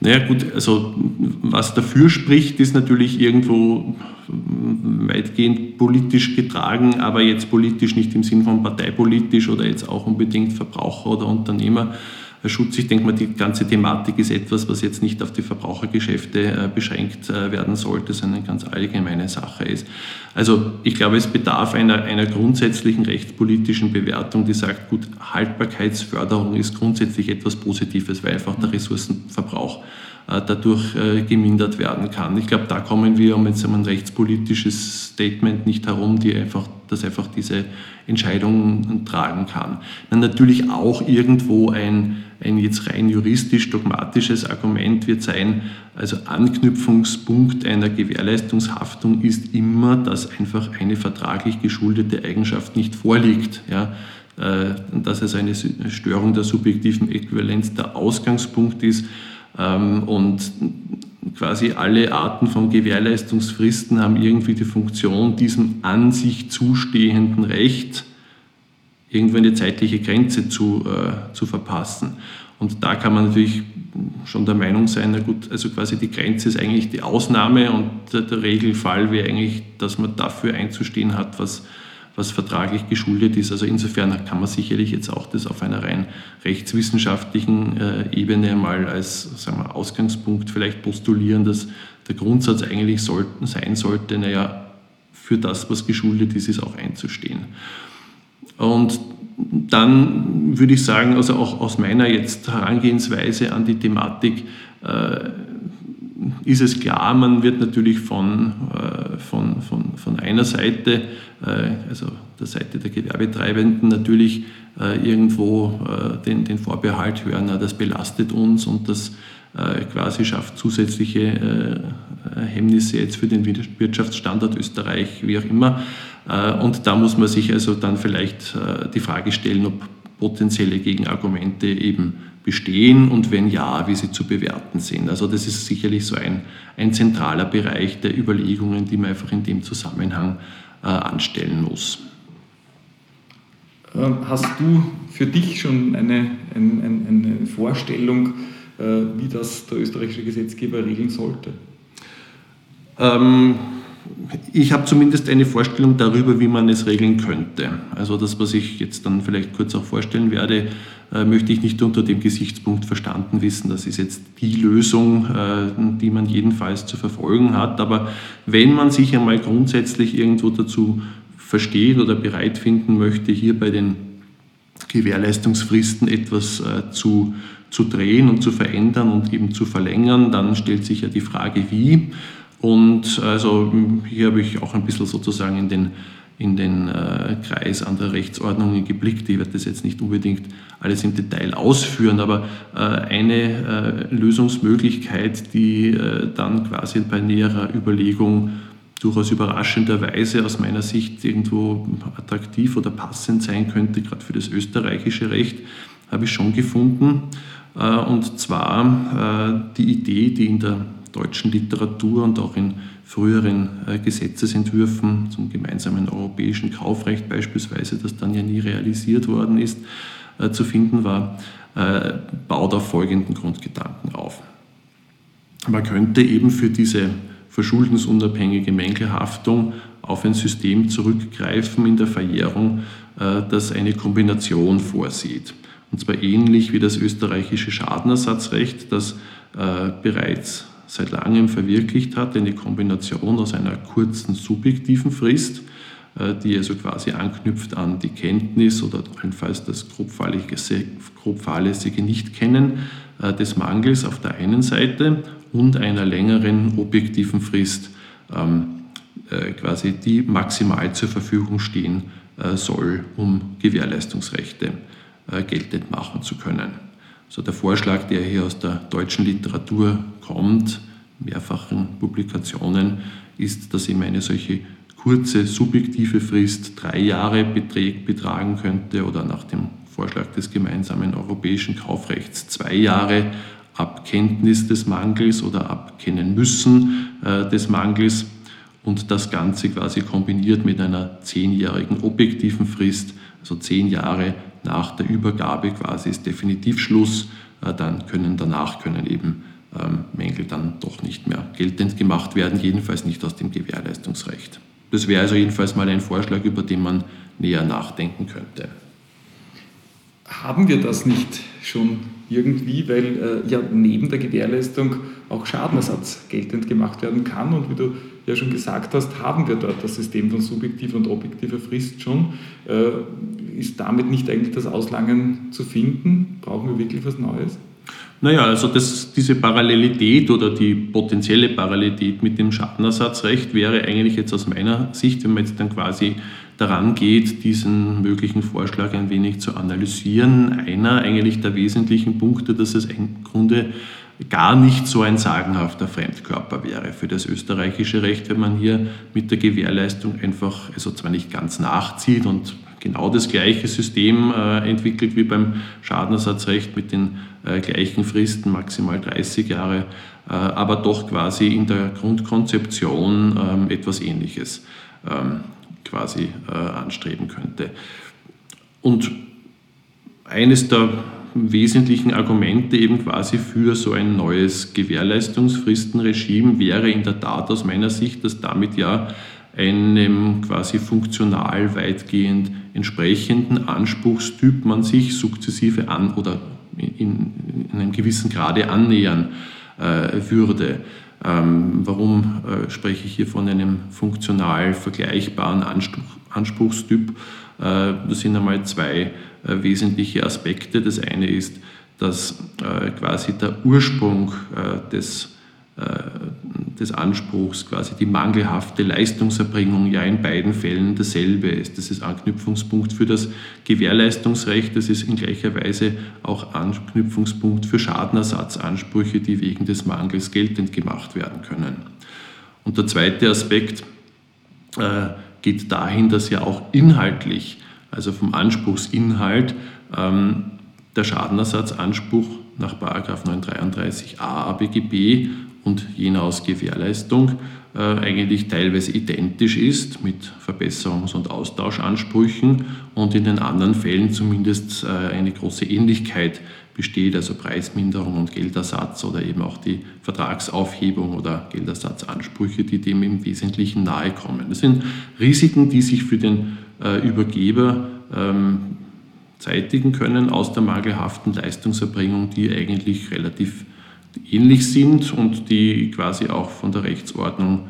Naja gut, also was dafür spricht, ist natürlich irgendwo weitgehend politisch getragen, aber jetzt politisch nicht im Sinn von parteipolitisch oder jetzt auch unbedingt Verbraucher- oder Unternehmerschutz. Ich denke mal, die ganze Thematik ist etwas, was jetzt nicht auf die Verbrauchergeschäfte beschränkt werden sollte, sondern eine ganz allgemeine Sache ist. Also ich glaube, es bedarf einer grundsätzlichen rechtspolitischen Bewertung, die sagt, gut, Haltbarkeitsförderung ist grundsätzlich etwas Positives, weil einfach der Ressourcenverbrauch dadurch gemindert werden kann. Ich glaube, da kommen wir um jetzt ein rechtspolitisches Statement nicht herum, das einfach diese Entscheidungen tragen kann. Dann natürlich auch irgendwo ein jetzt rein juristisch-dogmatisches Argument wird sein, also Anknüpfungspunkt einer Gewährleistungshaftung ist immer, dass einfach eine vertraglich geschuldete Eigenschaft nicht vorliegt. Ja? Dass es eine Störung der subjektiven Äquivalenz der Ausgangspunkt ist, und quasi alle Arten von Gewährleistungsfristen haben irgendwie die Funktion, diesem an sich zustehenden Recht irgendwo eine zeitliche Grenze zu verpassen. Und da kann man natürlich schon der Meinung sein, na gut, also quasi die Grenze ist eigentlich die Ausnahme und der Regelfall wäre eigentlich, dass man dafür einzustehen hat, was vertraglich geschuldet ist. Also insofern kann man sicherlich jetzt auch das auf einer rein rechtswissenschaftlichen Ebene mal als, sagen wir, Ausgangspunkt vielleicht postulieren, dass der Grundsatz eigentlich sein sollte, naja, für das, was geschuldet ist, ist auch einzustehen. Und dann würde ich sagen, also auch aus meiner jetzt Herangehensweise an die Thematik, ist es klar, man wird natürlich von einer Seite, also der Seite der Gewerbetreibenden, natürlich irgendwo den Vorbehalt hören, das belastet uns und das quasi schafft zusätzliche Hemmnisse jetzt für den Wirtschaftsstandort Österreich, wie auch immer. Und da muss man sich also dann vielleicht die Frage stellen, ob potenzielle Gegenargumente eben bestehen und wenn ja, wie sie zu bewerten sind. Also das ist sicherlich so ein zentraler Bereich der Überlegungen, die man einfach in dem Zusammenhang anstellen muss. Hast du für dich schon eine Vorstellung, wie das der österreichische Gesetzgeber regeln sollte? Ich habe zumindest eine Vorstellung darüber, wie man es regeln könnte. Also das, was ich jetzt dann vielleicht kurz auch vorstellen werde, möchte ich nicht unter dem Gesichtspunkt verstanden wissen. Das ist jetzt die Lösung, die man jedenfalls zu verfolgen hat. Aber wenn man sich einmal grundsätzlich irgendwo dazu verstehen oder bereit finden möchte, hier bei den Gewährleistungsfristen etwas zu drehen und zu verändern und eben zu verlängern, dann stellt sich ja die Frage, wie. Und also hier habe ich auch ein bisschen sozusagen in den Kreis anderer Rechtsordnungen geblickt. Ich werde das jetzt nicht unbedingt alles im Detail ausführen, aber eine Lösungsmöglichkeit, die dann quasi bei näherer Überlegung durchaus überraschenderweise aus meiner Sicht irgendwo attraktiv oder passend sein könnte, gerade für das österreichische Recht, habe ich schon gefunden. Und zwar die Idee, die in der deutschen Literatur und auch in früheren Gesetzesentwürfen zum gemeinsamen europäischen Kaufrecht beispielsweise, das dann ja nie realisiert worden ist, zu finden war, baut auf folgenden Grundgedanken auf. Man könnte eben für diese verschuldensunabhängige Mängelhaftung auf ein System zurückgreifen in der Verjährung, das eine Kombination vorsieht. Und zwar ähnlich wie das österreichische Schadenersatzrecht, das bereits seit langem verwirklicht hat, eine Kombination aus einer kurzen subjektiven Frist, die also quasi anknüpft an die Kenntnis oder jedenfalls das grobfahrlässige Nichtkennen des Mangels auf der einen Seite und einer längeren objektiven Frist, quasi die maximal zur Verfügung stehen soll, um Gewährleistungsrechte geltend machen zu können. So der Vorschlag, der hier aus der deutschen Literatur kommt, mehrfachen Publikationen, ist, dass eben eine solche kurze subjektive Frist 3 Jahre betragen könnte oder nach dem Vorschlag des gemeinsamen europäischen Kaufrechts 2 Jahre ab Kenntnis des Mangels oder ab kennen müssen des Mangels und das Ganze quasi kombiniert mit einer 10-jährigen objektiven Frist, also 10 Jahre nach der Übergabe quasi ist Definitivschluss, danach können eben Mängel dann doch nicht mehr geltend gemacht werden, jedenfalls nicht aus dem Gewährleistungsrecht. Das wäre also jedenfalls mal ein Vorschlag, über den man näher nachdenken könnte. Haben wir das nicht schon irgendwie, weil ja neben der Gewährleistung auch Schadenersatz geltend gemacht werden kann und wie du ja schon gesagt hast, haben wir dort das System von subjektiver und objektiver Frist schon. Ist damit nicht eigentlich das Auslangen zu finden? Brauchen wir wirklich was Neues? Naja, also diese Parallelität oder die potenzielle Parallelität mit dem Schadenersatzrecht wäre eigentlich jetzt aus meiner Sicht, wenn man jetzt dann quasi daran geht, diesen möglichen Vorschlag ein wenig zu analysieren, einer eigentlich der wesentlichen Punkte, dass es im Grunde gar nicht so ein sagenhafter Fremdkörper wäre für das österreichische Recht, wenn man hier mit der Gewährleistung einfach, also zwar nicht ganz nachzieht und genau das gleiche System entwickelt wie beim Schadenersatzrecht mit den gleichen Fristen, maximal 30 Jahre, aber doch quasi in der Grundkonzeption etwas Ähnliches quasi anstreben könnte. Und eines der wesentlichen Argumente eben quasi für so ein neues Gewährleistungsfristenregime wäre in der Tat aus meiner Sicht, dass damit ja einem quasi funktional weitgehend entsprechenden Anspruchstyp man sich sukzessive an oder in einem gewissen Grade annähern würde. Warum spreche ich hier von einem funktional vergleichbaren Anspruchstyp? Das sind einmal zwei wesentliche Aspekte. Das eine ist, dass quasi der Ursprung des Anspruchs, quasi die mangelhafte Leistungserbringung, ja in beiden Fällen dasselbe ist. Das ist Anknüpfungspunkt für das Gewährleistungsrecht, das ist in gleicher Weise auch Anknüpfungspunkt für Schadenersatzansprüche, die wegen des Mangels geltend gemacht werden können. Und der zweite Aspekt geht dahin, dass ja auch inhaltlich, also vom Anspruchsinhalt, der Schadenersatzanspruch nach § 933a ABGB und jenaus Gewährleistung eigentlich teilweise identisch ist mit Verbesserungs- und Austauschansprüchen und in den anderen Fällen zumindest eine große Ähnlichkeit besteht, also Preisminderung und Geldersatz oder eben auch die Vertragsaufhebung oder Geldersatzansprüche, die dem im Wesentlichen nahe kommen. Das sind Risiken, die sich für den Übergeber zeitigen können aus der mangelhaften Leistungserbringung, die eigentlich relativ ähnlich sind und die quasi auch von der Rechtsordnung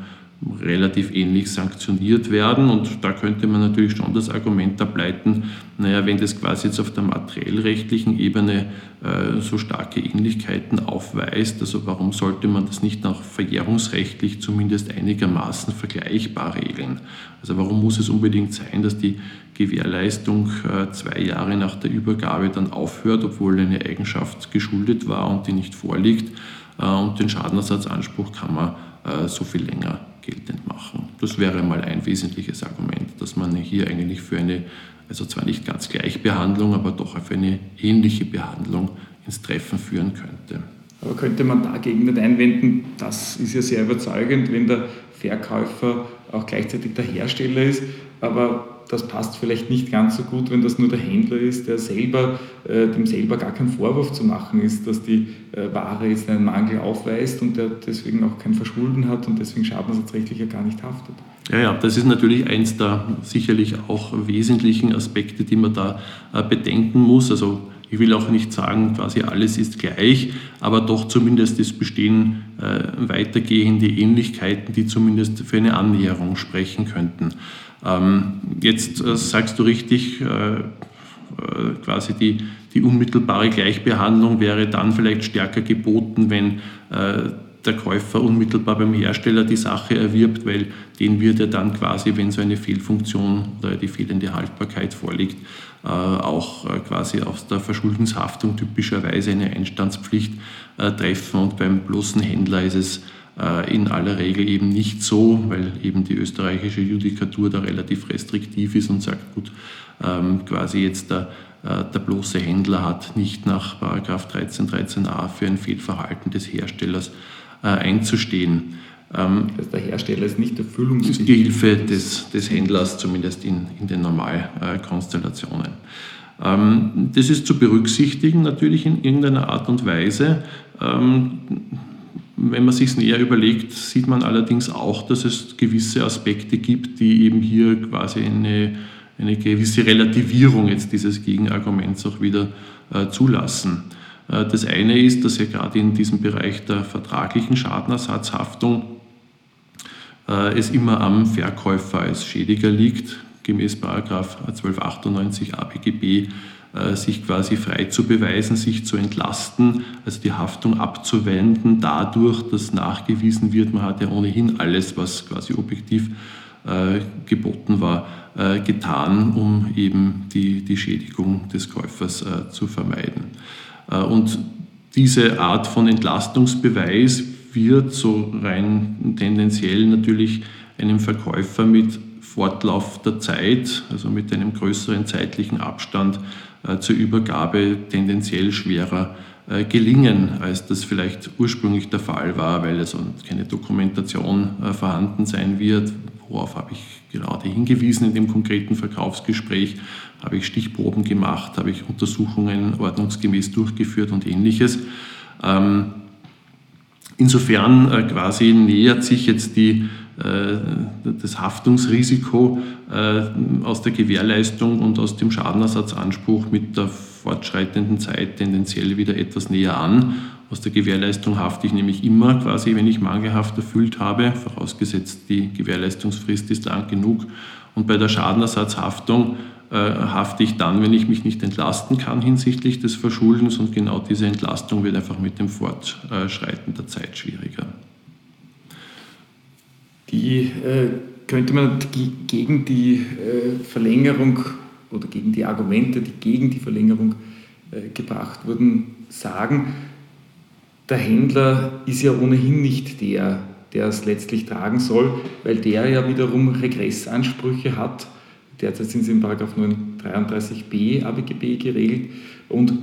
relativ ähnlich sanktioniert werden. Und da könnte man natürlich schon das Argument ableiten, naja, wenn das quasi jetzt auf der materiellrechtlichen Ebene so starke Ähnlichkeiten aufweist, also warum sollte man das nicht auch verjährungsrechtlich zumindest einigermaßen vergleichbar regeln? Also warum muss es unbedingt sein, dass die Gewährleistung 2 Jahre nach der Übergabe dann aufhört, obwohl eine Eigenschaft geschuldet war und die nicht vorliegt, und den Schadenersatzanspruch kann man so viel länger geltend machen. Das wäre mal ein wesentliches Argument, dass man hier eigentlich für eine, also zwar nicht ganz Gleichbehandlung, aber doch für eine ähnliche Behandlung ins Treffen führen könnte. Aber könnte man dagegen nicht einwenden, das ist ja sehr überzeugend, wenn der Verkäufer auch gleichzeitig der Hersteller ist, aber das passt vielleicht nicht ganz so gut, wenn das nur der Händler ist, der selber, dem selber gar kein Vorwurf zu machen ist, dass die Ware jetzt einen Mangel aufweist und der deswegen auch kein Verschulden hat und deswegen schadenersatzrechtlich ja gar nicht haftet. Ja, das ist natürlich eins der sicherlich auch wesentlichen Aspekte, die man da bedenken muss. Also ich will auch nicht sagen, quasi alles ist gleich, aber doch zumindest es bestehen weitergehende Ähnlichkeiten, die zumindest für eine Annäherung sprechen könnten. Jetzt sagst du richtig, quasi die unmittelbare Gleichbehandlung wäre dann vielleicht stärker geboten, wenn der Käufer unmittelbar beim Hersteller die Sache erwirbt, weil den wird er dann quasi, wenn so eine Fehlfunktion oder die fehlende Haltbarkeit vorliegt, auch quasi aus der Verschuldenshaftung typischerweise eine Einstandspflicht treffen. Und beim bloßen Händler ist es in aller Regel eben nicht so, weil eben die österreichische Judikatur da relativ restriktiv ist und sagt, gut, quasi jetzt der bloße Händler hat nicht nach § 13a für ein Fehlverhalten des Herstellers einzustehen. Das heißt, der Hersteller ist nicht erfüllungspflichtig. Die Hilfe des Händlers, zumindest in den Normalkonstellationen. Das ist zu berücksichtigen natürlich in irgendeiner Art und Weise. Wenn man sich es näher überlegt, sieht man allerdings auch, dass es gewisse Aspekte gibt, die eben hier quasi eine gewisse Relativierung jetzt dieses Gegenarguments auch wieder zulassen. Das eine ist, dass ja gerade in diesem Bereich der vertraglichen Schadenersatzhaftung es immer am Verkäufer als Schädiger liegt, gemäß § 1298 ABGB, sich quasi frei zu beweisen, sich zu entlasten, also die Haftung abzuwenden, dadurch, dass nachgewiesen wird, man hat ja ohnehin alles, was quasi objektiv geboten war, getan, um eben die Schädigung des Käufers zu vermeiden. Und diese Art von Entlastungsbeweis wird so rein tendenziell natürlich einem Verkäufer mit Fortlauf der Zeit, also mit einem größeren zeitlichen Abstand zur Übergabe tendenziell schwerer gelingen, als das vielleicht ursprünglich der Fall war, weil also keine Dokumentation vorhanden sein wird. Worauf habe ich gerade hingewiesen in dem konkreten Verkaufsgespräch? Habe ich Stichproben gemacht? Habe ich Untersuchungen ordnungsgemäß durchgeführt und Ähnliches? Insofern quasi nähert sich jetzt das Haftungsrisiko aus der Gewährleistung und aus dem Schadenersatzanspruch mit der fortschreitenden Zeit tendenziell wieder etwas näher an. Aus der Gewährleistung hafte ich nämlich immer quasi, wenn ich mangelhaft erfüllt habe, vorausgesetzt die Gewährleistungsfrist ist lang genug. Und bei der Schadenersatzhaftung hafte ich dann, wenn ich mich nicht entlasten kann hinsichtlich des Verschuldens, und genau diese Entlastung wird einfach mit dem Fortschreiten der Zeit schwieriger. Die könnte man gegen die Verlängerung oder gegen die Argumente, die gegen die Verlängerung gebracht wurden, sagen, der Händler ist ja ohnehin nicht der, der es letztlich tragen soll, weil der ja wiederum Regressansprüche hat. Derzeit sind sie in § 933b ABGB geregelt und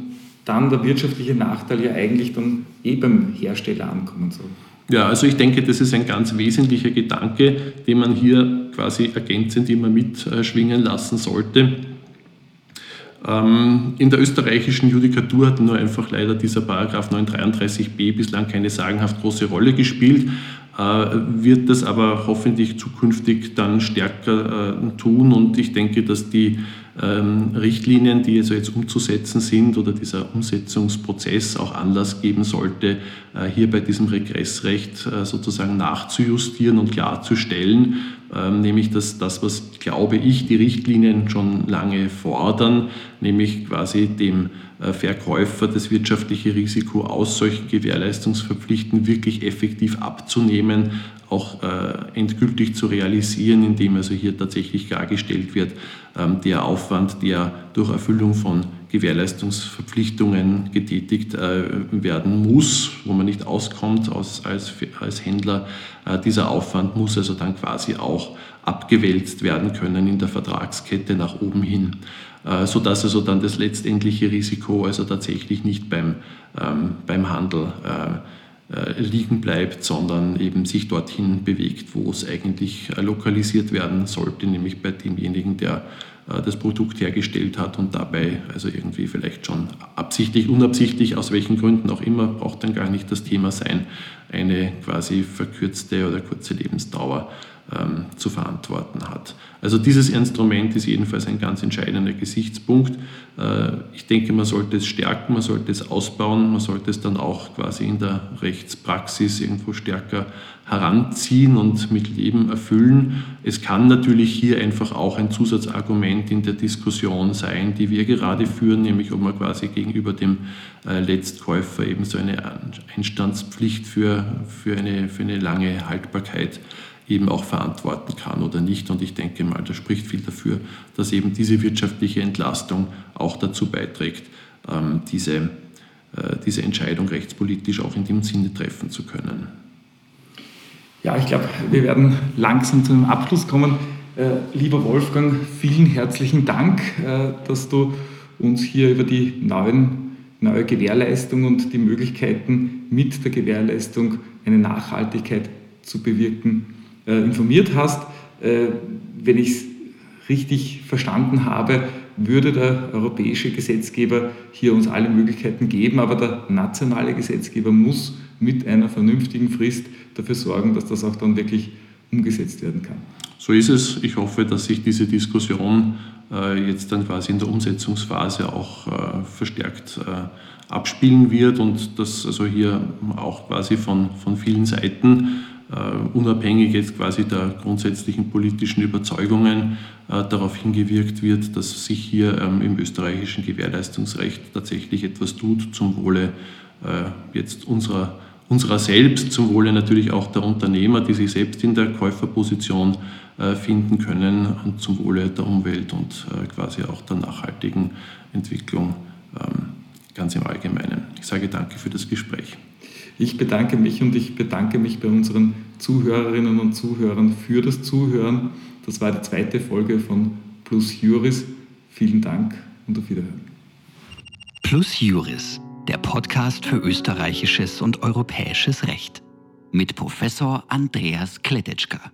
dann der wirtschaftliche Nachteil ja eigentlich dann beim Hersteller ankommen soll. Ja, also ich denke, das ist ein ganz wesentlicher Gedanke, den man hier quasi ergänzend immer mitschwingen lassen sollte. In der österreichischen Judikatur hat nur einfach leider dieser § 933b bislang keine sagenhaft große Rolle gespielt, wird das aber hoffentlich zukünftig dann stärker tun und ich denke, dass die Richtlinien, die also jetzt umzusetzen sind oder dieser Umsetzungsprozess auch Anlass geben sollte, hier bei diesem Regressrecht sozusagen nachzujustieren und klarzustellen, nämlich dass das, was, glaube ich, die Richtlinien schon lange fordern, nämlich quasi dem Verkäufer das wirtschaftliche Risiko aus solchen Gewährleistungsverpflichten wirklich effektiv abzunehmen, auch endgültig zu realisieren, indem also hier tatsächlich dargestellt wird, der Aufwand, der durch Erfüllung von Gewährleistungsverpflichtungen getätigt werden muss, wo man nicht auskommt als Händler. Dieser Aufwand muss also dann quasi auch abgewälzt werden können in der Vertragskette nach oben hin, sodass also dann das letztendliche Risiko also tatsächlich nicht beim Handel liegen bleibt, sondern eben sich dorthin bewegt, wo es eigentlich lokalisiert werden sollte, nämlich bei demjenigen, der das Produkt hergestellt hat und dabei also irgendwie vielleicht schon absichtlich, unabsichtlich, aus welchen Gründen auch immer, braucht dann gar nicht das Thema sein, eine quasi verkürzte oder kurze Lebensdauer zu verantworten hat. Also dieses Instrument ist jedenfalls ein ganz entscheidender Gesichtspunkt. Ich denke, man sollte es stärken, man sollte es ausbauen, man sollte es dann auch quasi in der Rechtspraxis irgendwo stärker heranziehen und mit Leben erfüllen. Es kann natürlich hier einfach auch ein Zusatzargument in der Diskussion sein, die wir gerade führen, nämlich ob man quasi gegenüber dem Letztkäufer eben so eine Einstandspflicht für eine lange Haltbarkeit eben auch verantworten kann oder nicht. Und ich denke mal, da spricht viel dafür, dass eben diese wirtschaftliche Entlastung auch dazu beiträgt, diese Entscheidung rechtspolitisch auch in dem Sinne treffen zu können. Ja, ich glaube, wir werden langsam zu einem Abschluss kommen. Lieber Wolfgang, vielen herzlichen Dank, dass du uns hier über die neue Gewährleistung und die Möglichkeiten mit der Gewährleistung eine Nachhaltigkeit zu bewirken informiert hast. Wenn ich es richtig verstanden habe, würde der europäische Gesetzgeber hier uns alle Möglichkeiten geben, aber der nationale Gesetzgeber muss mit einer vernünftigen Frist dafür sorgen, dass das auch dann wirklich umgesetzt werden kann. So ist es. Ich hoffe, dass sich diese Diskussion jetzt dann quasi in der Umsetzungsphase auch verstärkt abspielen wird und dass also hier auch quasi von vielen Seiten unabhängig jetzt quasi der grundsätzlichen politischen Überzeugungen darauf hingewirkt wird, dass sich hier im österreichischen Gewährleistungsrecht tatsächlich etwas tut zum Wohle jetzt unserer selbst, zum Wohle natürlich auch der Unternehmer, die sich selbst in der Käuferposition finden können und zum Wohle der Umwelt und quasi auch der nachhaltigen Entwicklung ganz im Allgemeinen. Ich sage danke für das Gespräch. Ich bedanke mich und ich bedanke mich bei unseren Zuhörerinnen und Zuhörern für das Zuhören. Das war die zweite Folge von Plus Juris. Vielen Dank und auf Wiederhören. Plus Juris, der Podcast für österreichisches und europäisches Recht mit Professor Andreas Kletetzka.